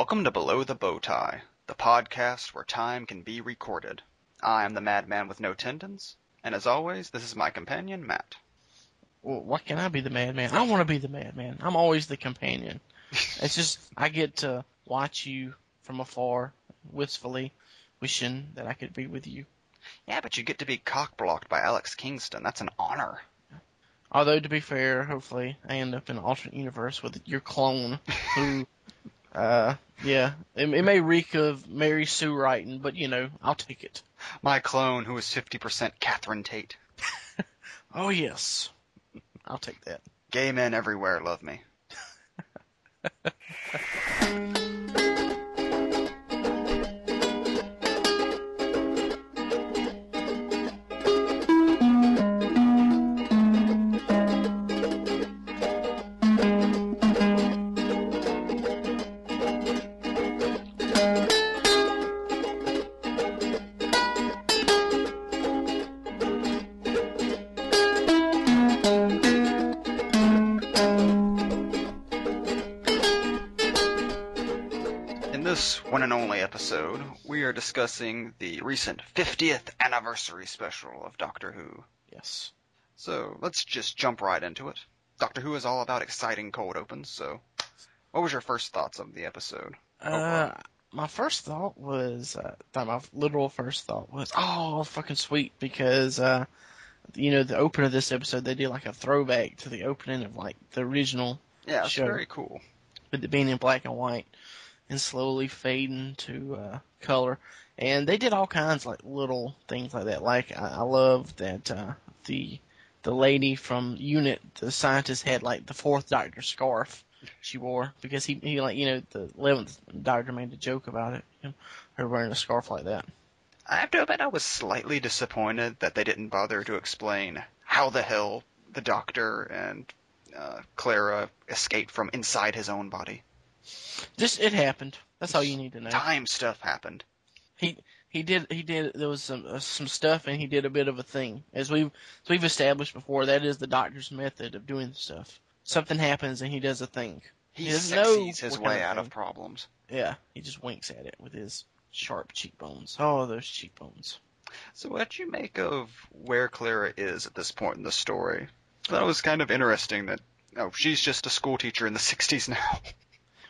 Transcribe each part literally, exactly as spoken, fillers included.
Welcome to Below the Bowtie, the podcast where time can be recorded. I am the madman with no tendons, and as always, this is my companion, Matt. Well, why can't I be the madman? I want to be the madman. I'm always the companion. It's just I get to watch you from afar, wistfully, wishing that I could be with you. Yeah, but you get to be cock-blocked by Alex Kingston. That's an honor. Although, to be fair, hopefully I end up in an alternate universe with your clone, who... Uh, yeah. It, it may reek of Mary Sue Wrighton, but, you know, I'll take it. My clone, who is fifty percent Catherine Tate. Oh, yes. I'll take that. Gay men everywhere love me. Episode, we are discussing the recent fiftieth anniversary special of Doctor Who. Yes. So, let's just jump right into it. Doctor Who is all about exciting cold opens, so what was your first thoughts of the episode? Uh, my first thought was, uh, my literal first thought was, oh, fucking sweet, because, uh, you know, the opener of this episode, they did like a throwback to the opening of, like, the original yeah, show. Yeah, it's very cool. With it being in black and white. And slowly fading to uh, color. And they did all kinds of like, little things like that. Like, I, I love that uh, the the lady from Unit, the scientist, had, like, the fourth Doctor scarf she wore. Because, he, he like you know, the eleventh Doctor made a joke about it, him, her wearing a scarf like that. I have to admit I was slightly disappointed that they didn't bother to explain how the hell the Doctor and uh, Clara escaped from inside his own body. Just it happened. That's all you need to know. Time stuff happened. He he did he did there was some uh, some stuff, and he did a bit of a thing, as we've as we've established before. That is the Doctor's method of doing stuff. Something happens and he does a thing. He, he sexies his way out of problems. Yeah, he just winks at it with his sharp cheekbones. Oh, those cheekbones. So, what do you make of where Clara is at this point in the story? That was kind of interesting. That oh, she's just a school teacher in the sixties now.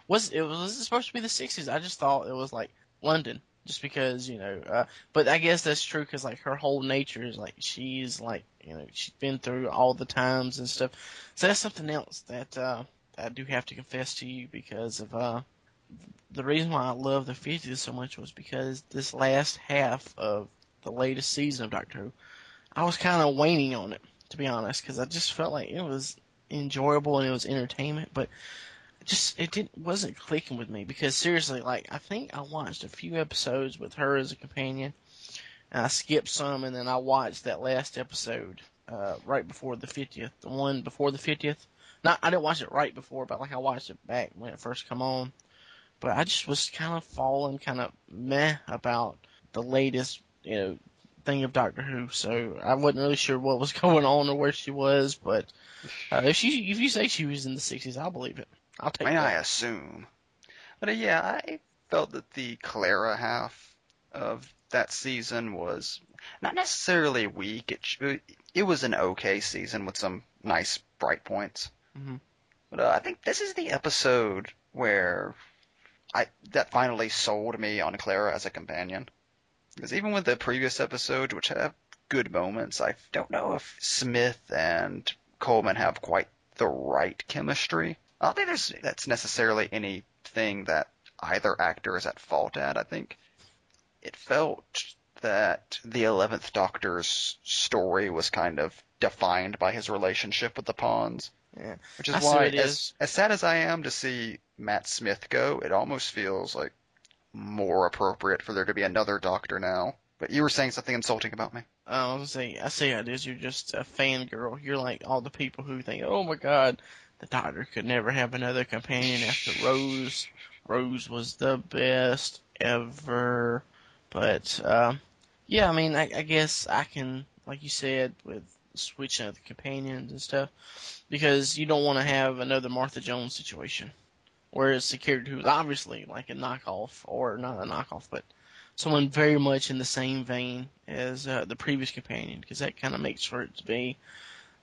Was it was supposed to be the sixties? I just thought it was like London, just because you know. Uh, but I guess that's true because like her whole nature is like she's like you know she's been through all the times and stuff. So that's something else that uh, I do have to confess to you because of uh, the reason why I love the fifties so much was because this last half of the latest season of Doctor Who, I was kind of waning on it, to be honest, because I just felt like it was enjoyable and it was entertainment, but. Just it didn't wasn't clicking with me because seriously, like I think I watched a few episodes with her as a companion, and I skipped some, and then I watched that last episode uh, right before the fiftieth, the one before the fiftieth. Not I didn't watch it right before, but like I watched it back when it first come on. But I just was kind of falling, kind of meh about the latest you know thing of Doctor Who. So I wasn't really sure what was going on or where she was. But uh, if she if you say she was in the sixties, I'll believe it. I'll take I mean, that. I assume. But uh, yeah, I felt that the Clara half of that season was not necessarily weak. It it was an okay season with some nice bright points. Mm-hmm. But uh, I think this is the episode where I that finally sold me on Clara as a companion. Because even with the previous episode, which have good moments, I don't know if Smith and Coleman have quite the right chemistry. I don't think there's that's necessarily anything that either actor is at fault at. I think it felt that the eleventh Doctor's story was kind of defined by his relationship with the Pawns. Yeah. Which is I why, as, is. as sad as I am to see Matt Smith go, it almost feels like more appropriate for there to be another Doctor now. But you were saying something insulting about me. Oh, I was saying, I see how it is. You're just a fangirl. You're like all the people who think, oh my God. The Doctor could never have another companion after Rose. Rose was the best ever. But, uh, yeah, I mean, I, I guess I can, like you said, with switching of the companions and stuff, because you don't want to have another Martha Jones situation. Whereas Security Two was obviously like a knockoff, or not a knockoff, but someone very much in the same vein as uh, the previous companion, because that kind of makes for it to be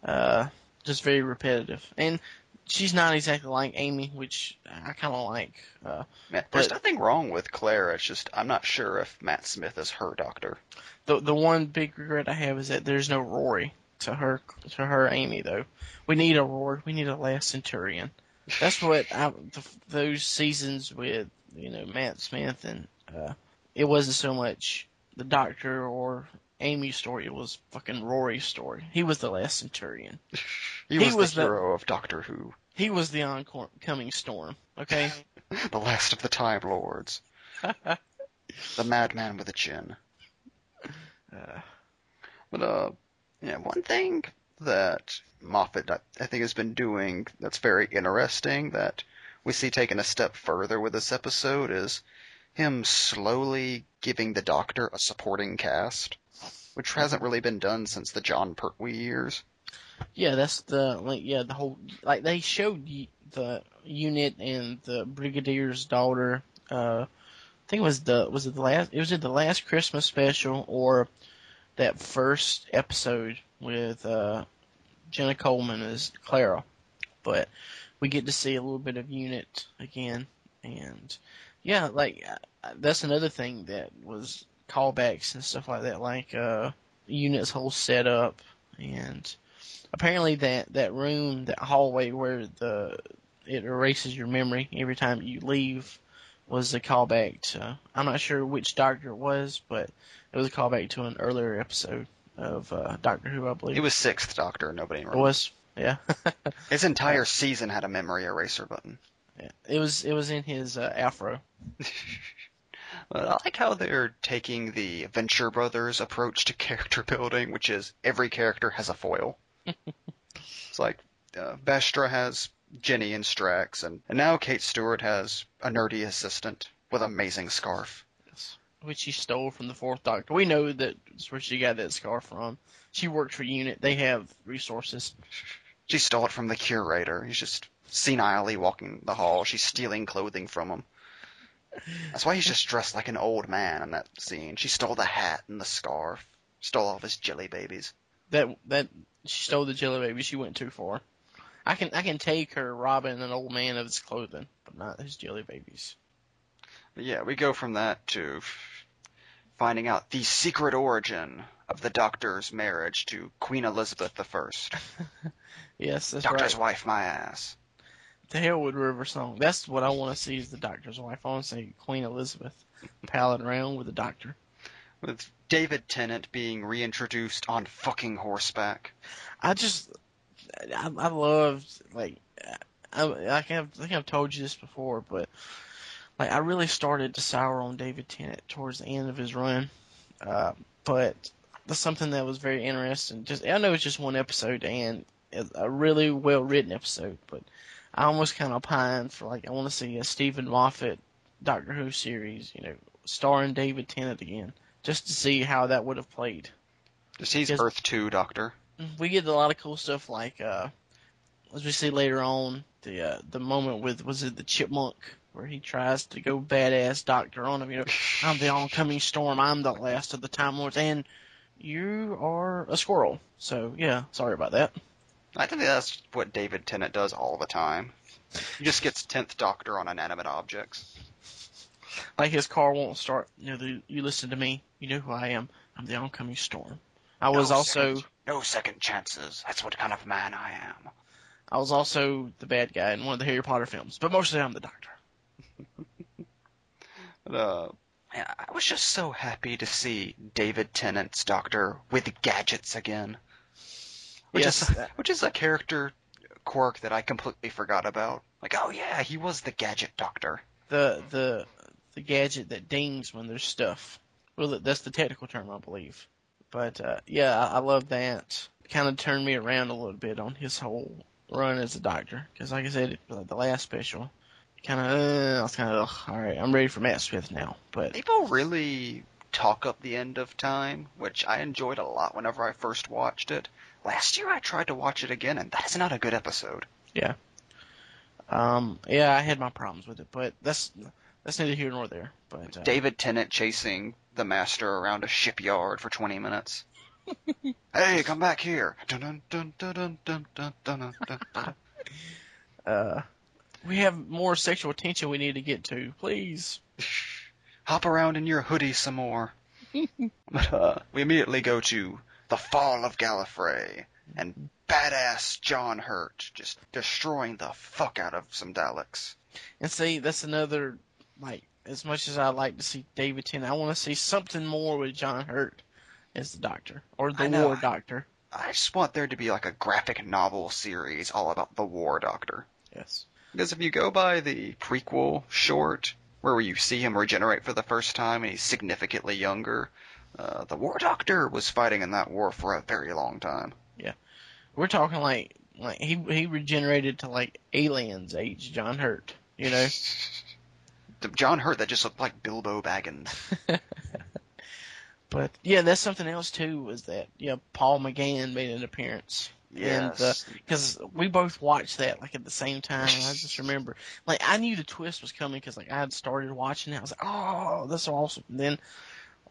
uh, just very repetitive. And she's not exactly like Amy, which I kind of like. Uh, Matt, there's nothing wrong with Clara. It's just I'm not sure if Matt Smith is her doctor. The the one big regret I have is that there's no Rory to her to her Amy though. We need a Rory. We need a last Centurion. That's what I, the, those seasons with you know Matt Smith and uh, it wasn't so much the Doctor or Amy's story. It was fucking Rory's story. He was the last Centurion. he, was he was the hero the, of Doctor Who. He was the oncoming storm. Okay, the last of the Time Lords, the madman with a chin. Uh, but uh, yeah, one thing that Moffat, I think, has been doing that's very interesting that we see taken a step further with this episode is him slowly giving the Doctor a supporting cast, which hasn't really been done since the John Pertwee years. Yeah, that's the like yeah the whole like they showed the Unit and the Brigadier's daughter. Uh, I think it was the was it the last it was in the last Christmas special or that first episode with uh, Jenna Coleman as Clara, but we get to see a little bit of Unit again, and yeah, like that's another thing that was callbacks and stuff like that, like uh, Unit's whole setup, and apparently that, that room, that hallway where the it erases your memory every time you leave was a callback to, I'm not sure which Doctor it was, but it was a callback to an earlier episode of uh, Doctor Who, I believe. It was Sixth Doctor, nobody remembers. It was, yeah. His entire season had a memory eraser button. Yeah. It was it was in his uh, afro. Well, I like how they're taking the Venture Brothers approach to character building, which is every character has a foil. It's like uh, Bestra has Jenny and Strax, and, and now Kate Stewart has a nerdy assistant with an amazing scarf. Which she stole from the Fourth Doctor. We know that's where she got that scarf from. She worked for UNIT. They have resources. She stole it from the curator. He's just senilely walking the hall. She's stealing clothing from him. That's why he's just dressed like an old man in that scene. She stole the hat and the scarf. Stole all his jelly babies. That that she stole the jelly babies. She went too far. I can I can take her robbing an old man of his clothing, but not his jelly babies. Yeah, we go from that to finding out the secret origin of the Doctor's marriage to Queen Elizabeth the First. Yes, that's Doctor's right. Doctor's wife, my ass. The Hellwood River song. That's what I want to see is the Doctor's wife. I want to see Queen Elizabeth palling around with the Doctor. With David Tennant being reintroduced on fucking horseback. I just, I, I love, like, I, I, have, I think I've told you this before, but... Like, I really started to sour on David Tennant towards the end of his run, uh, but that's something that was very interesting. Just I know it's just one episode and a really well-written episode, but I almost kind of pined for, like, I want to see a Steven Moffat Doctor Who series, you know, starring David Tennant again, just to see how that would have played. Just he's Earth two Doctor. We get a lot of cool stuff, like, uh, as we see later on, the uh, the moment with, was it the chipmunk? Where he tries to go badass Doctor on him, you know, I'm the oncoming storm, I'm the last of the Time Lords, and you are a squirrel. So, yeah, sorry about that. I think that's what David Tennant does all the time. He just gets tenth Doctor on inanimate objects. Like his car won't start, you know, the, you listen to me, you know who I am, I'm the oncoming storm. I was no also... Second, no second chances, that's what kind of man I am. I was also the bad guy in one of the Harry Potter films, but mostly I'm the Doctor. But, uh, yeah, I was just so happy to see David Tennant's Doctor with gadgets again, which yes. is which is a character quirk that I completely forgot about. Like, oh yeah, he was the gadget Doctor. The the the gadget that dings when there's stuff. Well, that's the technical term, I believe. But uh, yeah, I, I love that. Kind of turned me around a little bit on his whole run as a Doctor, because like I said, it was like the last special. Kind of, uh, I was kind of, all right, I'm ready for Matt Smith now. But people really talk up the end of Time, which I enjoyed a lot whenever I first watched it. Last year I tried to watch it again, and that is not a good episode. Yeah. Um, yeah, I had my problems with it, but that's that's neither here nor there. But uh, David Tennant chasing the Master around a shipyard for twenty minutes. Hey, come back here! Dun dun dun dun dun dun dun dun dun. Uh, we have more sexual tension we need to get to. Please hop around in your hoodie some more. But uh, we immediately go to the fall of Gallifrey and badass John Hurt just destroying the fuck out of some Daleks. And see, that's another, like, as much as I like to see David Tennant, I want to see something more with John Hurt as the Doctor, or the know, War Doctor. I, I just want there to be like a graphic novel series all about the War Doctor. Yes. Because if you go by the prequel short, where you see him regenerate for the first time and he's significantly younger, uh, the War Doctor was fighting in that war for a very long time. Yeah. We're talking like, like he he regenerated to like Aliens age John Hurt, you know? The John Hurt that just looked like Bilbo Baggins. But yeah, that's something else too, was that, you know, Paul McGann made an appearance. Yes. Because uh, we both watched that like at the same time. I just remember, like, I knew the twist was coming because like I had started watching it. I was like, oh, that's awesome. And then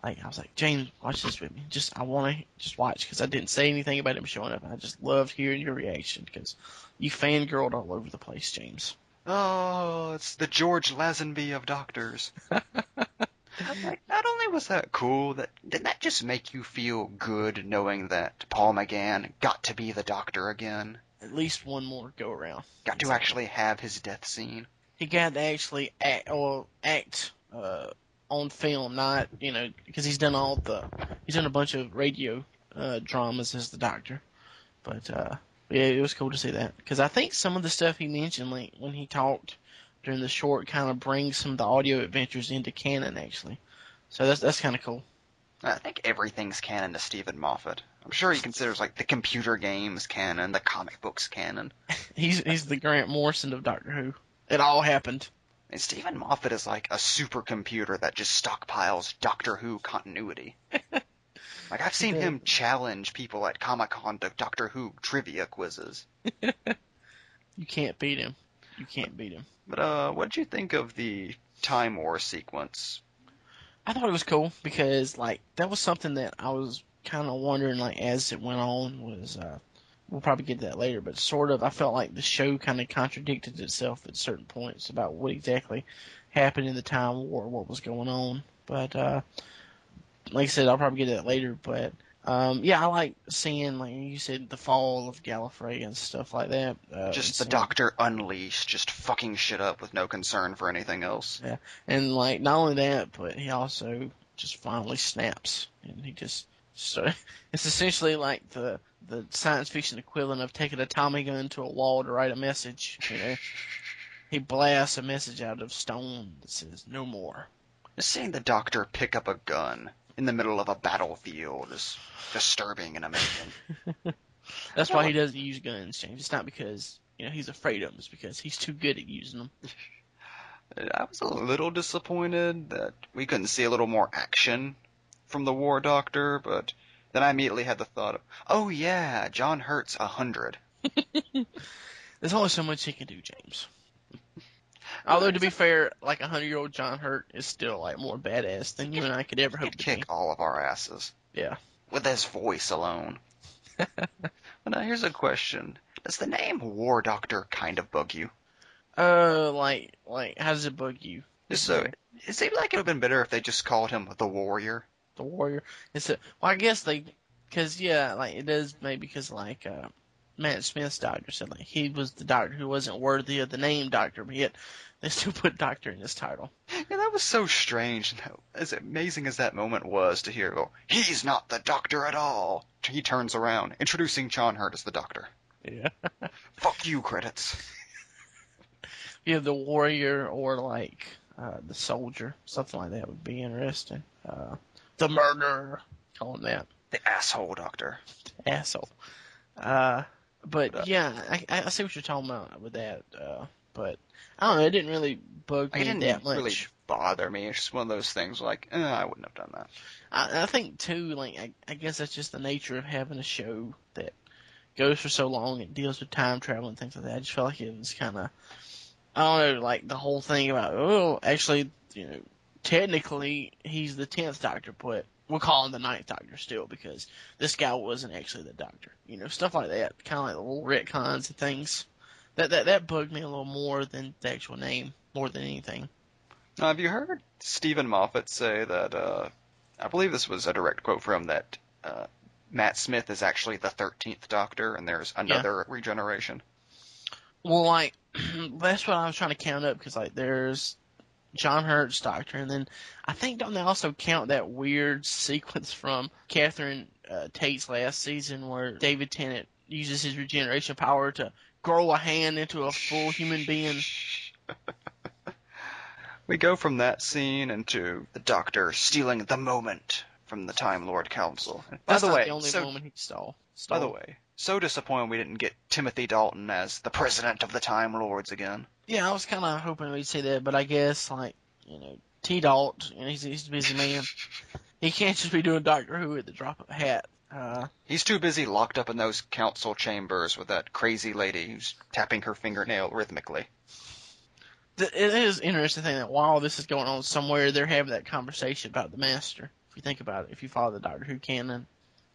like I was like, James, watch this with me. Just I want to just watch because I didn't say anything about him showing up. And I just loved hearing your reaction because you fangirled all over the place, James. Oh, it's the George Lazenby of doctors. I'm like, not only was that cool, that didn't that just make you feel good knowing that Paul McGann got to be the Doctor again? At least one more go around. Got to actually have his death scene. He got to actually act, or act uh, on film, not, you know, because he's done all the he's done a bunch of radio uh, dramas as the Doctor. But uh, yeah, it was cool to see that because I think some of the stuff he mentioned, like when he talked during the short, kind of brings some of the audio adventures into canon, actually. So that's that's kind of cool. I think everything's canon to Steven Moffat. I'm sure he considers like the computer games canon, the comic books canon. he's he's the Grant Morrison of Doctor Who. It all happened. And Steven Moffat is like a supercomputer that just stockpiles Doctor Who continuity. Like, I've seen him challenge people at Comic-Con to Doctor Who trivia quizzes. You can't beat him. You can't beat him. But uh, what did you think of the Time War sequence? I thought it was cool because, like, that was something that I was kind of wondering, like, as it went on was, uh, we'll probably get to that later, but sort of I felt like the show kind of contradicted itself at certain points about what exactly happened in the Time War, what was going on. But uh, like I said, I'll probably get to that later, but Um, yeah, I like seeing, like you said, the fall of Gallifrey and stuff like that. Uh, just the Doctor unleashed, just fucking shit up with no concern for anything else. Yeah, and like not only that, but he also just finally snaps, and he just so it's essentially like the the science fiction equivalent of taking a Tommy gun to a wall to write a message. You know, he blasts a message out of stone that says "No more." Just seeing the Doctor pick up a gun in the middle of a battlefield is disturbing and amazing. That's why he doesn't use guns, James. It's not because, you know, he's afraid of them. It's because he's too good at using them. I was a little disappointed that we couldn't see a little more action from the War Doctor, but then I immediately had the thought of, oh yeah, John Hurt's one hundred. There's only so much he can do, James. Although, to be fair, like a hundred-year-old John Hurt is still like more badass than you and I could ever hope to be. Kick all of our asses. Yeah. With his voice alone. But now here's a question: does the name War Doctor kind of bug you? Uh, like, like, how does it bug you? So it seems like it would have been better if they just called him the Warrior. The Warrior. It's a, well, I guess they, because yeah, like it does maybe because like uh, Matt Smith's Doctor said like he was the Doctor who wasn't worthy of the name Doctor, but yet they still put Doctor in his title. Yeah, that was so strange. As amazing as that moment was to hear, well, he's not the Doctor at all. He turns around, introducing John Hurt as the Doctor. Yeah. Fuck you, credits. Yeah, the Warrior or, like, uh, the Soldier. Something like that would be interesting. Uh, the Murderer. Call him that. The Asshole Doctor. The asshole. Uh, but, but uh, yeah, I, I see what you're talking about with that, uh... but I don't know, it didn't really bug me didn't that much. It didn't really bother me. It's just one of those things like, eh, I wouldn't have done that. I, I think, too, like I, I guess that's just the nature of having a show that goes for so long and deals with time travel and things like that. I just felt like it was kind of I don't know, like the whole thing about, oh, actually, you know, technically he's the tenth Doctor, but we'll call him the ninth Doctor still because this guy wasn't actually the Doctor. You know, stuff like that, kind of like the little retcons and things. That that that bugged me a little more than the actual name, more than anything. Now, have you heard Steven Moffat say that, uh, I believe this was a direct quote from him, that uh, Matt Smith is actually the thirteenth Doctor and there's another yeah. regeneration? Well, like, that's what I was trying to count up because, like, there's John Hurt's Doctor, and then I think don't they also count that weird sequence from Catherine uh, Tate's last season where David Tennant uses his regeneration power to grow a hand into a full human being? We go from that scene into the Doctor stealing the moment from the Time Lord Council. That's by the not way, the only so, moment he stole. stole. By the way, so disappointed we didn't get Timothy Dalton as the president of the Time Lords again. Yeah, I was kind of hoping we'd see that, but I guess, like, you know, T. Dalt, you know, he's, he's a busy man. He can't just be doing Doctor Who at the drop of a hat. Uh, he's too busy locked up in those council chambers with that crazy lady who's tapping her fingernail rhythmically. It is interesting thing that while this is going on somewhere, they're having that conversation about the Master. If you think about it, if you follow the Doctor Who canon,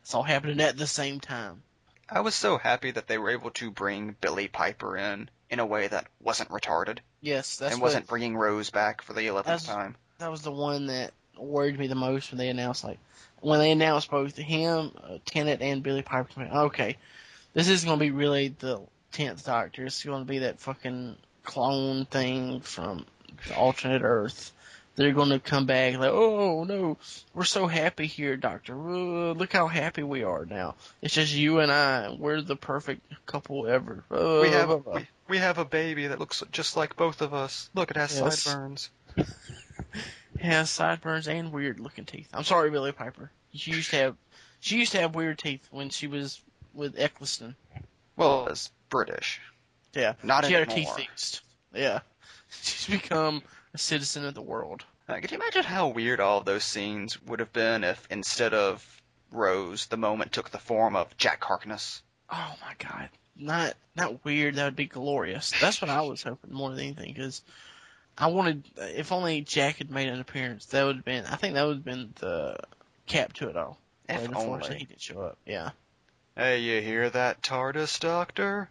it's all happening at the same time. I was so happy that they were able to bring Billy Piper in in a way that wasn't retarded. Yes, that's and wasn't what, bringing Rose back for the eleventh time. That was the one that worried me the most when they announced, like, when they announced both him, uh, Tennant, and Billy Piper. Okay, this isn't going to be really the tenth Doctor. It's going to be that fucking clone thing from alternate Earth. They're going to come back like, oh no, we're so happy here, Doctor. Uh, look how happy we are now. It's just you and I. We're the perfect couple ever. Uh, we have a, we, we have a baby that looks just like both of us. Look, it has yes. sideburns. It has sideburns and weird looking teeth. I'm sorry, Billy Piper. She used to have she used to have weird teeth when she was with Eccleston. Well, as British. Yeah, not she anymore. Had her teeth fixed. Yeah, she's become a citizen of the world. Uh, could you imagine how weird all of those scenes would have been if instead of Rose, the moment took the form of Jack Harkness? Oh my God, not not weird. That would be glorious. That's what I was hoping more than anything, because I wanted, if only Jack had made an appearance, that would have been. I think that would have been the cap to it all. If right only he didn't show up. Yeah. Hey, you hear that, TARDIS Doctor?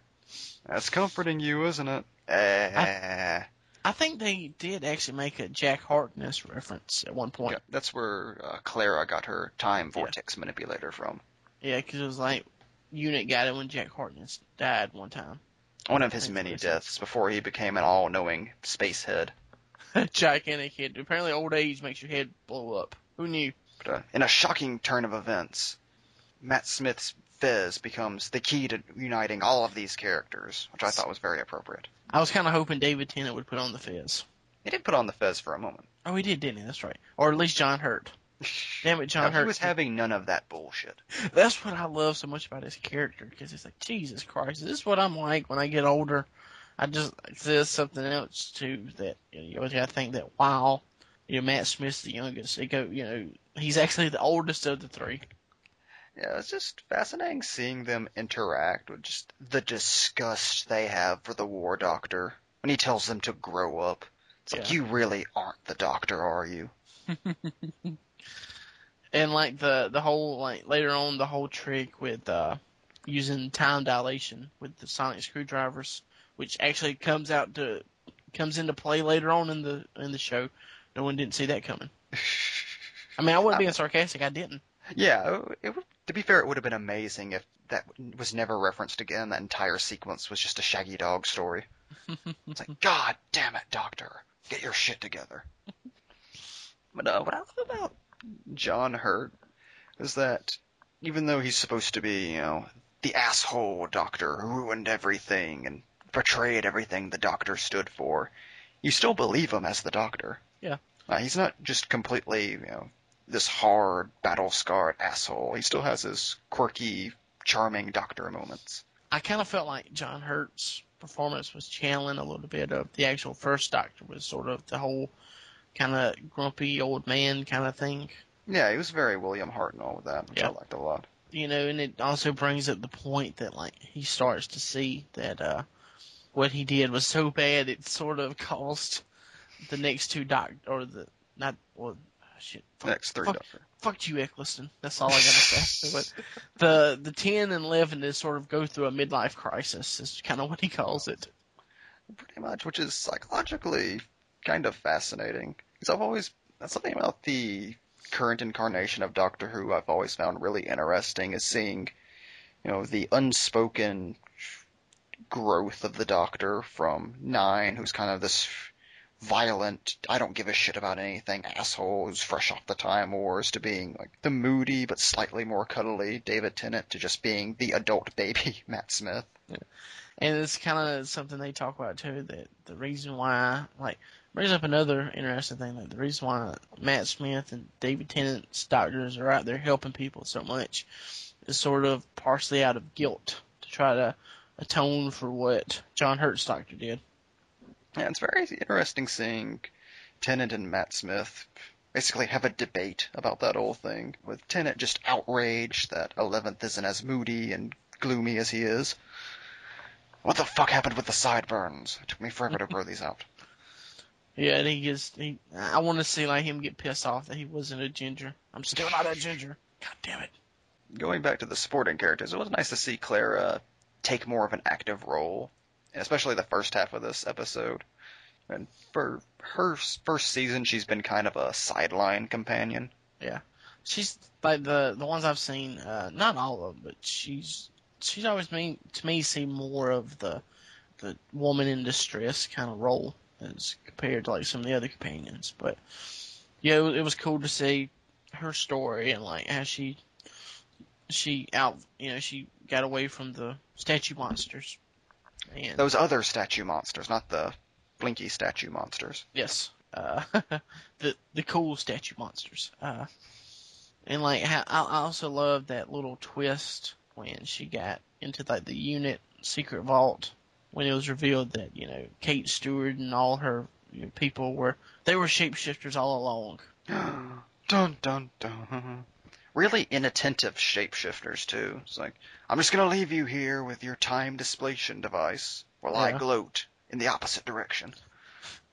That's comforting you, isn't it? Uh, I, I think they did actually make a Jack Harkness reference at one point. Yeah, that's where uh, Clara got her time vortex yeah. manipulator from. Yeah, because it was like Unit got it when Jack Harkness died one time. One of his many deaths before he became an all-knowing space head. Gigantic head. Apparently old age makes your head blow up. Who knew? But, uh, in a shocking turn of events, Matt Smith's Fez becomes the key to uniting all of these characters, which I thought was very appropriate. I was kind of hoping David Tennant would put on the Fez. He did put on the Fez for a moment. Oh, he did, didn't he? That's right. Or at least John Hurt. Damn it, John no, Hurt. He was having none of that bullshit. That's what I love so much about his character, because it's like, Jesus Christ, this is what I'm like when I get older. I just, there's something else, too, that, you know, you always got to think that, wow, you know, Matt Smith's the youngest. They go, you know, he's actually the oldest of the three. Yeah, it's just fascinating seeing them interact with just the disgust they have for the War Doctor when he tells them to grow up. It's yeah. like, you really aren't the Doctor, are you? And, like, the, the whole, like, later on, the whole trick with uh, using time dilation with the sonic screwdrivers, which actually comes out to, comes into play later on in the, in the show. No one didn't see that coming. I mean, I wasn't being sarcastic. I didn't. Yeah, it would, to be fair, it would have been amazing if that was never referenced again. That entire sequence was just a Shaggy Dog story. It's like, God damn it, Doctor. Get your shit together. But uh, what I love about John Hurt is that even though he's supposed to be, you know, the asshole Doctor who ruined everything and betrayed everything the Doctor stood for, you still believe him as the Doctor. Yeah. Uh, he's not just completely, you know, this hard, battle-scarred asshole. He still has his quirky, charming Doctor moments. I kind of felt like John Hurt's performance was channeling a little bit of the actual first Doctor, was sort of the whole kind of grumpy old man kind of thing. Yeah, he was very William Hartnell with that, which yeah. I liked a lot. You know, and it also brings up the point that, like, he starts to see that uh, what he did was so bad it sort of cost the next two doc or the not well shit fuck, next three fuck, doctor. Fuck you, Eccleston. That's all I gotta say. But the the ten and eleven is sort of go through a midlife crisis. Is kind of what he calls it. Pretty much, which is psychologically kind of fascinating. Because I've always that's something about the current incarnation of Doctor Who I've always found really interesting is seeing, you know, the unspoken growth of the Doctor from Nine, who's kind of this violent, I don't give a shit about anything asshole who's fresh off the Time Wars, to being like the moody but slightly more cuddly David Tennant, to just being the adult baby Matt Smith. Yeah. And it's kind of something they talk about too, that the reason why, like, brings up another interesting thing, like the reason why Matt Smith and David Tennant's doctors are out there helping people so much is sort of partially out of guilt to try to atone for what John Hurt's doctor did. Yeah, it's very interesting seeing Tennant and Matt Smith basically have a debate about that whole thing, with Tennant just outraged that eleventh isn't as moody and gloomy as he is. What the fuck happened with the sideburns? It took me forever to grow these out. Yeah, and he just... He, I want to see like him get pissed off that he wasn't a ginger. I'm still not a ginger. God damn it. Going back to the supporting characters, it was nice to see Clara take more of an active role, and especially the first half of this episode. And for her first season, she's been kind of a sideline companion. Yeah. She's, like, the the ones I've seen, uh, not all of them, but she's... She's always made, to me, seem more of the the woman in distress kind of role as compared to like some of the other companions. But yeah, it, it was cool to see her story and like how she she out you know she got away from the statue monsters. And those other statue monsters, not the blinky statue monsters. Yes, uh, the the cool statue monsters. Uh, and like how, I also love that little twist when she got into like the unit secret vault, when it was revealed that, you know, Kate Stewart and all her, you know, people were they were shapeshifters all along. Dun dun dun. Really inattentive shapeshifters too. It's like, I'm just gonna leave you here with your time displacement device while yeah. I gloat in the opposite direction.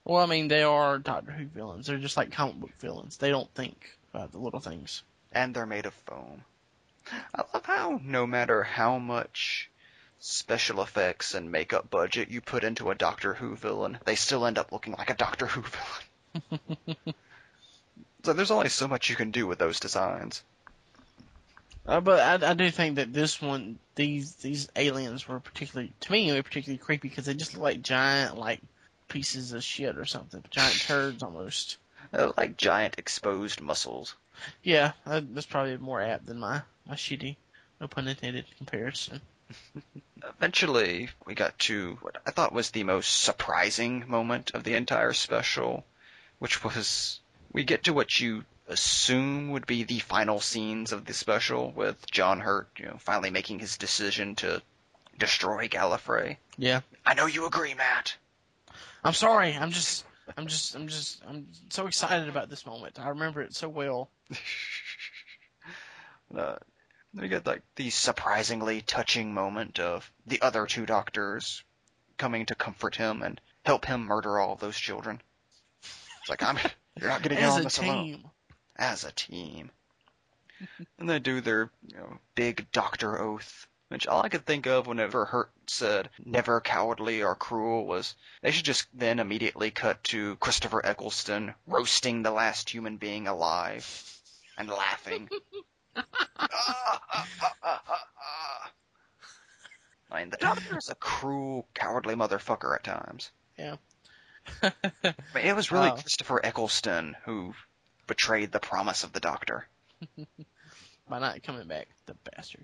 Well, I mean, they are Doctor Who villains. They're just like comic book villains. They don't think about the little things. And they're made of foam. I love how no matter how much special effects and makeup budget you put into a Doctor Who villain, they still end up looking like a Doctor Who villain. So there's only so much you can do with those designs. Uh, but I, I do think that this one, these these aliens were particularly, to me, they were particularly creepy because they just look like giant, like, pieces of shit or something. Giant turds, almost. They look like giant exposed muscles. Yeah, that's probably more apt than my... A shitty, no pun intended, comparison. Eventually, we got to what I thought was the most surprising moment of the entire special, which was we get to what you assume would be the final scenes of the special, with John Hurt, you know, finally making his decision to destroy Gallifrey. Yeah, I know you agree, Matt. I'm sorry. I'm just, I'm just, I'm just, I'm so excited about this moment. I remember it so well. Uh, Then we get like the surprisingly touching moment of the other two doctors coming to comfort him and help him murder all those children. It's like, I'm you're not getting on this alone. As a team. And they do their, you know, big doctor oath, which all I could think of whenever Hurt said never cowardly or cruel was they should just then immediately cut to Christopher Eccleston roasting the last human being alive and laughing. ah, ah, ah, ah, ah. I mean, the Doctor's a cruel, cowardly motherfucker at times. Yeah. I mean, it was really wow. Christopher Eccleston who betrayed the promise of the Doctor. By not coming back, the bastard.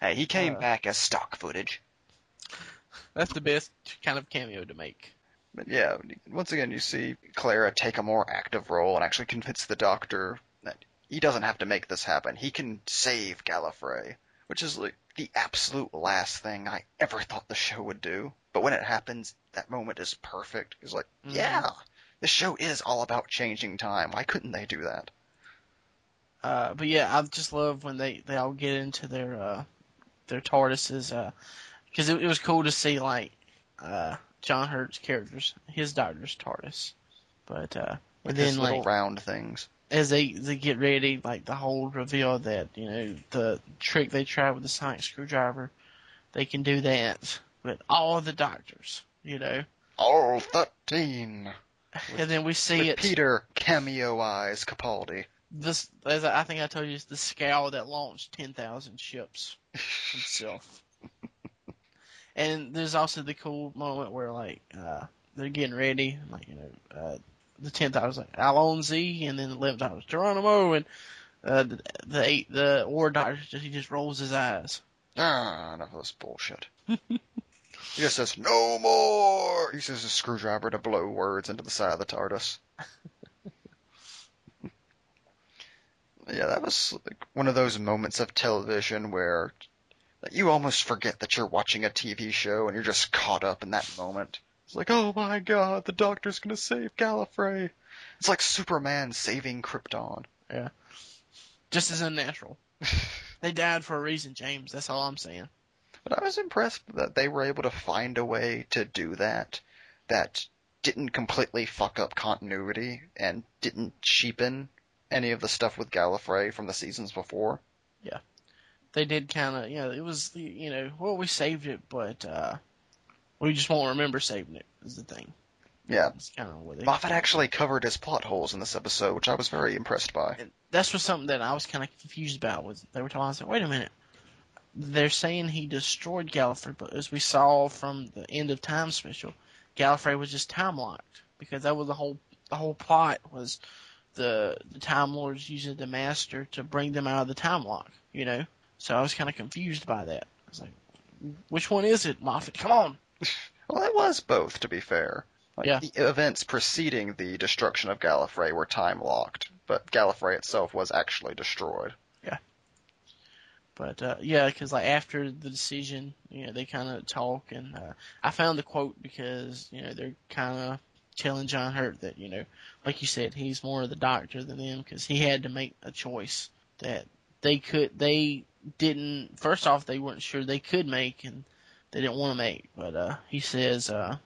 Hey, he came uh, back as stock footage. That's the best kind of cameo to make. But yeah, once again, you see Clara take a more active role and actually convince the Doctor that he doesn't have to make this happen. He can save Gallifrey, which is like the absolute last thing I ever thought the show would do. But when it happens, that moment is perfect. It's like, mm. yeah, the show is all about changing time. Why couldn't they do that? Uh, but yeah, I just love when they, they all get into their uh, their TARDISes, because uh, it, it was cool to see, like, uh, John Hurt's characters, his daughter's TARDIS. But uh, and then little like round things as they, they get ready, like the whole reveal that you know the trick they tried with the sonic screwdriver, they can do that with all the Doctors, you know, all thirteen. With, and then we see it. Peter cameo eyes Capaldi. This, as I think I told you, is the scowl that launched ten thousand ships himself. And there's also the cool moment where like uh, they're getting ready, like you know, uh, the tenth Doctor was like Alonzi, and then the eleventh Doctor was Geronimo, and uh, the the, eight, the War Doctor just, he just rolls his eyes. Ah, enough of this bullshit. He just says, no more! He uses a screwdriver to blow words into the side of the TARDIS. Yeah, that was like one of those moments of television where you almost forget that you're watching a T V show and you're just caught up in that moment. It's like, oh my god, the Doctor's going to save Gallifrey. It's like Superman saving Krypton. Yeah. Just as unnatural. They died for a reason, James. That's all I'm saying. But I was impressed that they were able to find a way to do that that didn't completely fuck up continuity and didn't cheapen any of the stuff with Gallifrey from the seasons before. Yeah. They did kind of, you know, it was, you know, well, we saved it, but uh, we just won't remember saving it is the thing. Yeah. That's kind of what they Moffat actually covered his plot holes in this episode, which I was very impressed by. And that's was something that I was kind of confused about. Was they were talking, I was like, wait a minute. They're saying he destroyed Gallifrey, but as we saw from the End of Time special, Gallifrey was just time locked because that was the whole the whole plot was the the Time Lords using the Master to bring them out of the time lock, you know. So I was kind of confused by that. I was like, which one is it, Moffat? Come on. Well, it was both, to be fair. Like, yeah. The events preceding the destruction of Gallifrey were time locked, but Gallifrey itself was actually destroyed. But, uh, yeah, because, like, after the decision, you know, they kind of talk, and uh, I found the quote because, you know, they're kind of telling John Hurt that, you know, like you said, he's more of the Doctor than them because he had to make a choice that they could, they didn't, first off, they weren't sure they could make and they didn't want to make. But uh, he says, uh,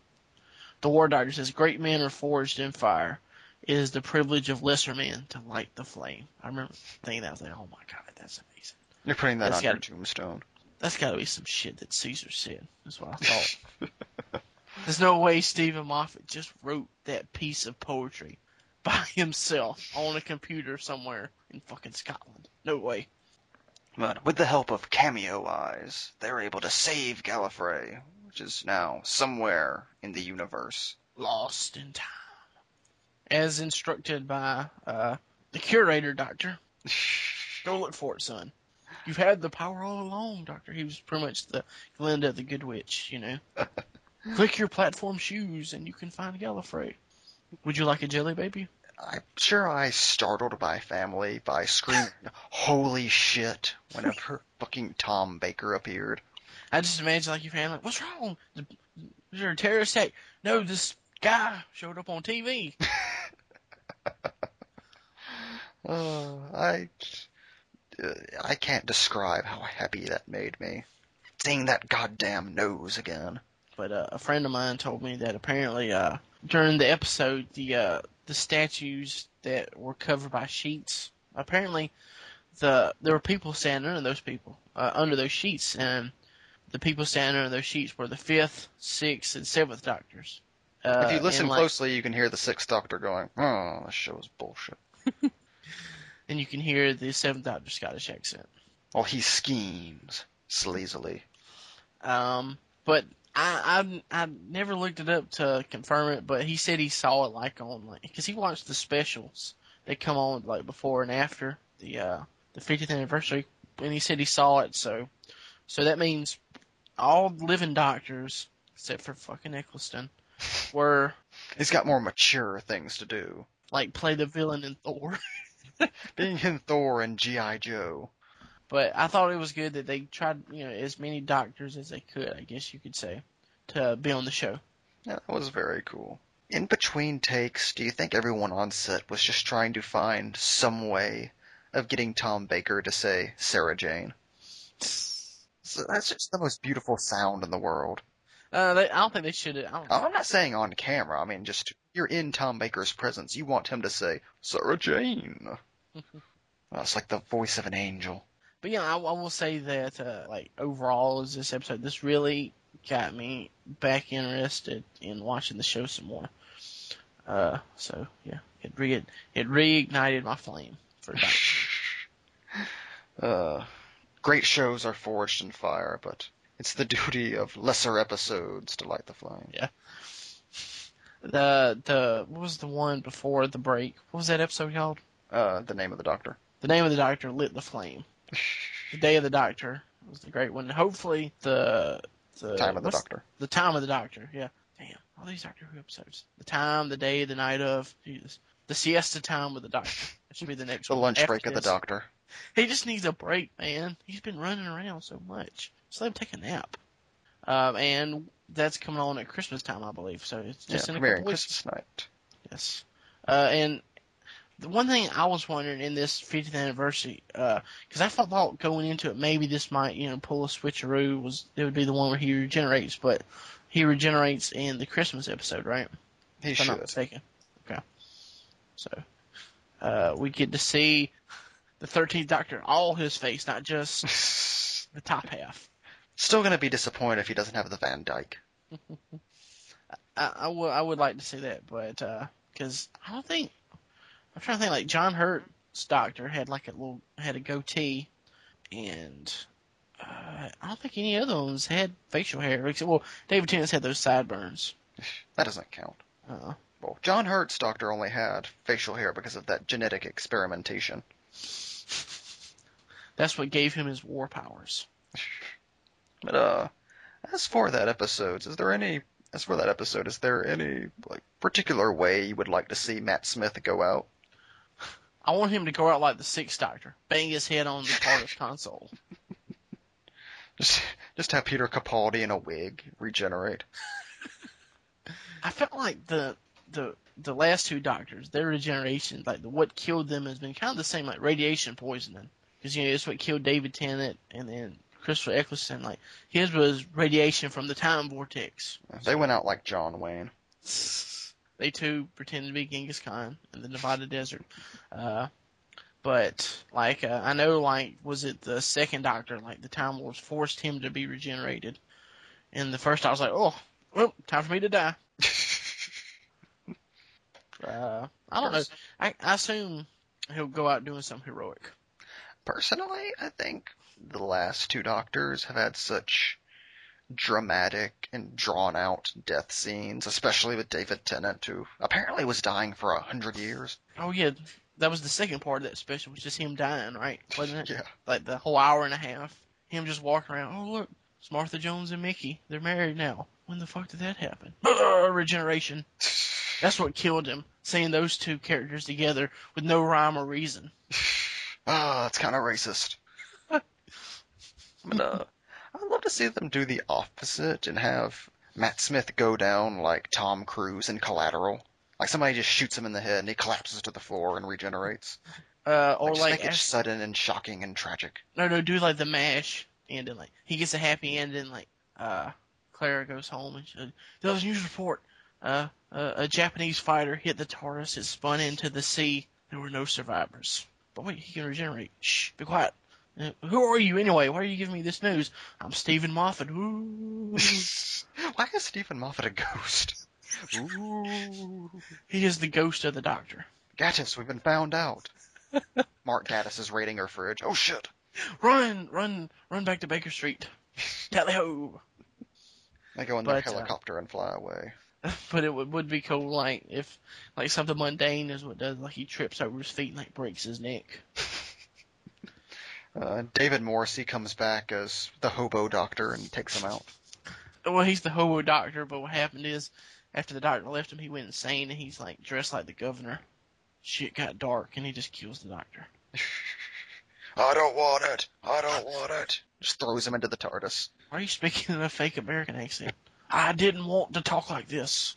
the War Doctor says, great men are forged in fire. It is the privilege of lesser men to light the flame. I remember thinking that, I was like, oh, my God, that's amazing. You're putting that that's on gotta, your tombstone. That's got to be some shit that Caesar said. That's what I thought. There's no way Steven Moffat just wrote that piece of poetry by himself on a computer somewhere in fucking Scotland. No way. But with the help of cameo eyes, they're able to save Gallifrey, which is now somewhere in the universe. Lost in time. As instructed by uh, the curator, Doctor. Go look for it, son. You've had the power all along, Doctor. He was pretty much the Glinda the Good Witch, you know. Click your platform shoes and you can find Gallifrey. Would you like a jelly baby? I'm sure I startled my family by screaming, holy shit, whenever fucking Tom Baker appeared. I just imagine like your family, what's wrong? Is there a terrorist attack? No, this guy showed up on T V. Oh, I... I can't describe how happy that made me. Seeing that goddamn nose again. But uh, a friend of mine told me that apparently uh, during the episode, the uh, the statues that were covered by sheets, apparently the there were people standing under those people uh, under those sheets, and the people standing under those sheets were the fifth, sixth, and seventh Doctors. Uh, if you listen like, closely, you can hear the sixth Doctor going, "Oh, this show is bullshit." And you can hear the seventh Doctor's Scottish accent. Oh, he schemes sleazily. Um, but I, I I never looked it up to confirm it, but he said he saw it like on like because he watched the specials that come on like before and after the uh, the fiftieth anniversary, and he said he saw it. So, so that means all living Doctors except for fucking Eccleston were. He's got more mature things to do, like play the villain in Thor. Being in Thor and G I Joe. But I thought it was good that they tried, you know, as many Doctors as they could, I guess you could say, to be on the show. Yeah, that was very cool. In between takes, do you think everyone on set was just trying to find some way of getting Tom Baker to say Sarah Jane? So that's just the most beautiful sound in the world. Uh, they, I don't think they should. I don't I'm not saying on camera. I mean, just you're in Tom Baker's presence. You want him to say, Sarah Jane. That's well, like the voice of an angel. But yeah, I, I will say that, uh, like, overall, as this episode, this really got me back interested in watching the show some more. Uh, so, yeah, it, re- it reignited my flame for a time. Uh, great shows are forged in fire, but it's the duty of lesser episodes to light the flame. Yeah. The, the, what was the one before the break? What was that episode called? Uh, The Name of the Doctor. The Name of the Doctor lit the flame. The Day of the Doctor was the great one. Hopefully, the, the Time of the Doctor. The Time of the Doctor, yeah. Damn, all these Doctor Who episodes. The time, the day, the night of. Jesus. The siesta time with the Doctor. That should be the next the one. The lunch break of the Doctor. He just needs a break, man. He's been running around so much. Just let him take a nap. Um, and that's coming on at Christmas time, I believe. So it's just yeah, in a couple weeks. Christmas night. Yes. Uh, and the one thing I was wondering in this fiftieth anniversary, because uh, I thought going into it, maybe this might, you know, pull a switcheroo. Was it would be the one where he regenerates, but he regenerates in the Christmas episode, right? He if should. I'm not mistaken. Okay. So uh, we get to see the thirteenth Doctor, all his face, not just the top half. Still going to be disappointed if he doesn't have the Van Dyke. I, I, w- I would like to see that, but because uh, I don't think. I'm trying to think, like, John Hurt's Doctor had, like, a little, had a goatee, and uh, I don't think any other ones had facial hair. Except, well, David Tennant had those sideburns. That doesn't count. Uh-uh. Well, John Hurt's Doctor only had facial hair because of that genetic experimentation. That's what gave him his war powers. But, uh, as for that episode, is there any, as for that episode, is there any, like, particular way you would like to see Matt Smith go out? I want him to go out like the Sixth Doctor, bang his head on the TARDIS console. Just, just have Peter Capaldi in a wig regenerate. I felt like the the the last two Doctors, their regeneration, like the, what killed them, has been kind of the same, like radiation poisoning, because you know it's what killed David Tennant and then Christopher Eccleston. Like his was radiation from the time vortex. They so. went out like John Wayne. They, too, pretend to be Genghis Khan in the Nevada desert. Uh, but, like, uh, I know, like, was it the second Doctor, like, the Time Lords forced him to be regenerated. And the first I was like, oh, well, time for me to die. uh, I don't know. I, I assume he'll go out doing something heroic. Personally, I think the last two Doctors have had such dramatic and drawn-out death scenes, especially with David Tennant, who apparently was dying for a hundred years. Oh, yeah. That was the second part of that special, was just him dying, right? Wasn't it? Yeah. Like, the whole hour and a half, him just walking around, oh, look, it's Martha Jones and Mickey. They're married now. When the fuck did that happen? Regeneration. That's what killed him, seeing those two characters together with no rhyme or reason. Ah, oh, that's kind of racist. But, uh... I'd love to see them do the opposite and have Matt Smith go down like Tom Cruise in Collateral. Like somebody just shoots him in the head and he collapses to the floor and regenerates. Uh, or like, just like make it sudden and shocking and tragic. No, no, do like the MASH ending. Like he gets a happy ending. Like uh, Clara goes home and she, there was a news report. Uh, uh, a Japanese fighter hit the TARDIS. It spun into the sea. There were no survivors. But wait, he can regenerate. Shh, be quiet. Who are you anyway? Why are you giving me this news? I'm Steven Moffat. Ooh. Why is Steven Moffat a ghost? Ooh. He is the ghost of the Doctor. Gattis, we've been found out. Mark Gattis is raiding her fridge. Oh, shit. Run, run, run back to Baker Street. Tally-ho. They go in their but, helicopter uh, and fly away. But it would, would be cool, like, if like something mundane is what does, like he trips over his feet and like breaks his neck. Uh, David Morrissey comes back as the hobo Doctor and takes him out. Well, he's the hobo Doctor, but what happened is, after the Doctor left him, he went insane, and he's, like, dressed like the Governor. Shit got dark, and he just kills the Doctor. I don't want it! I don't want it! Just throws him into the TARDIS. Why are you speaking in a fake American accent? I didn't want to talk like this.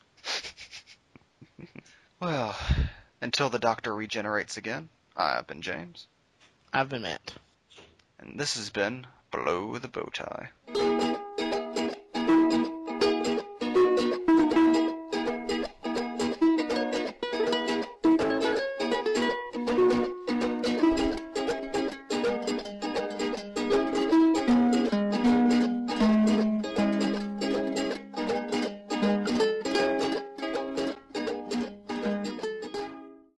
Well, until the Doctor regenerates again, I've been James. I've been Matt. And this has been Below the Bowtie.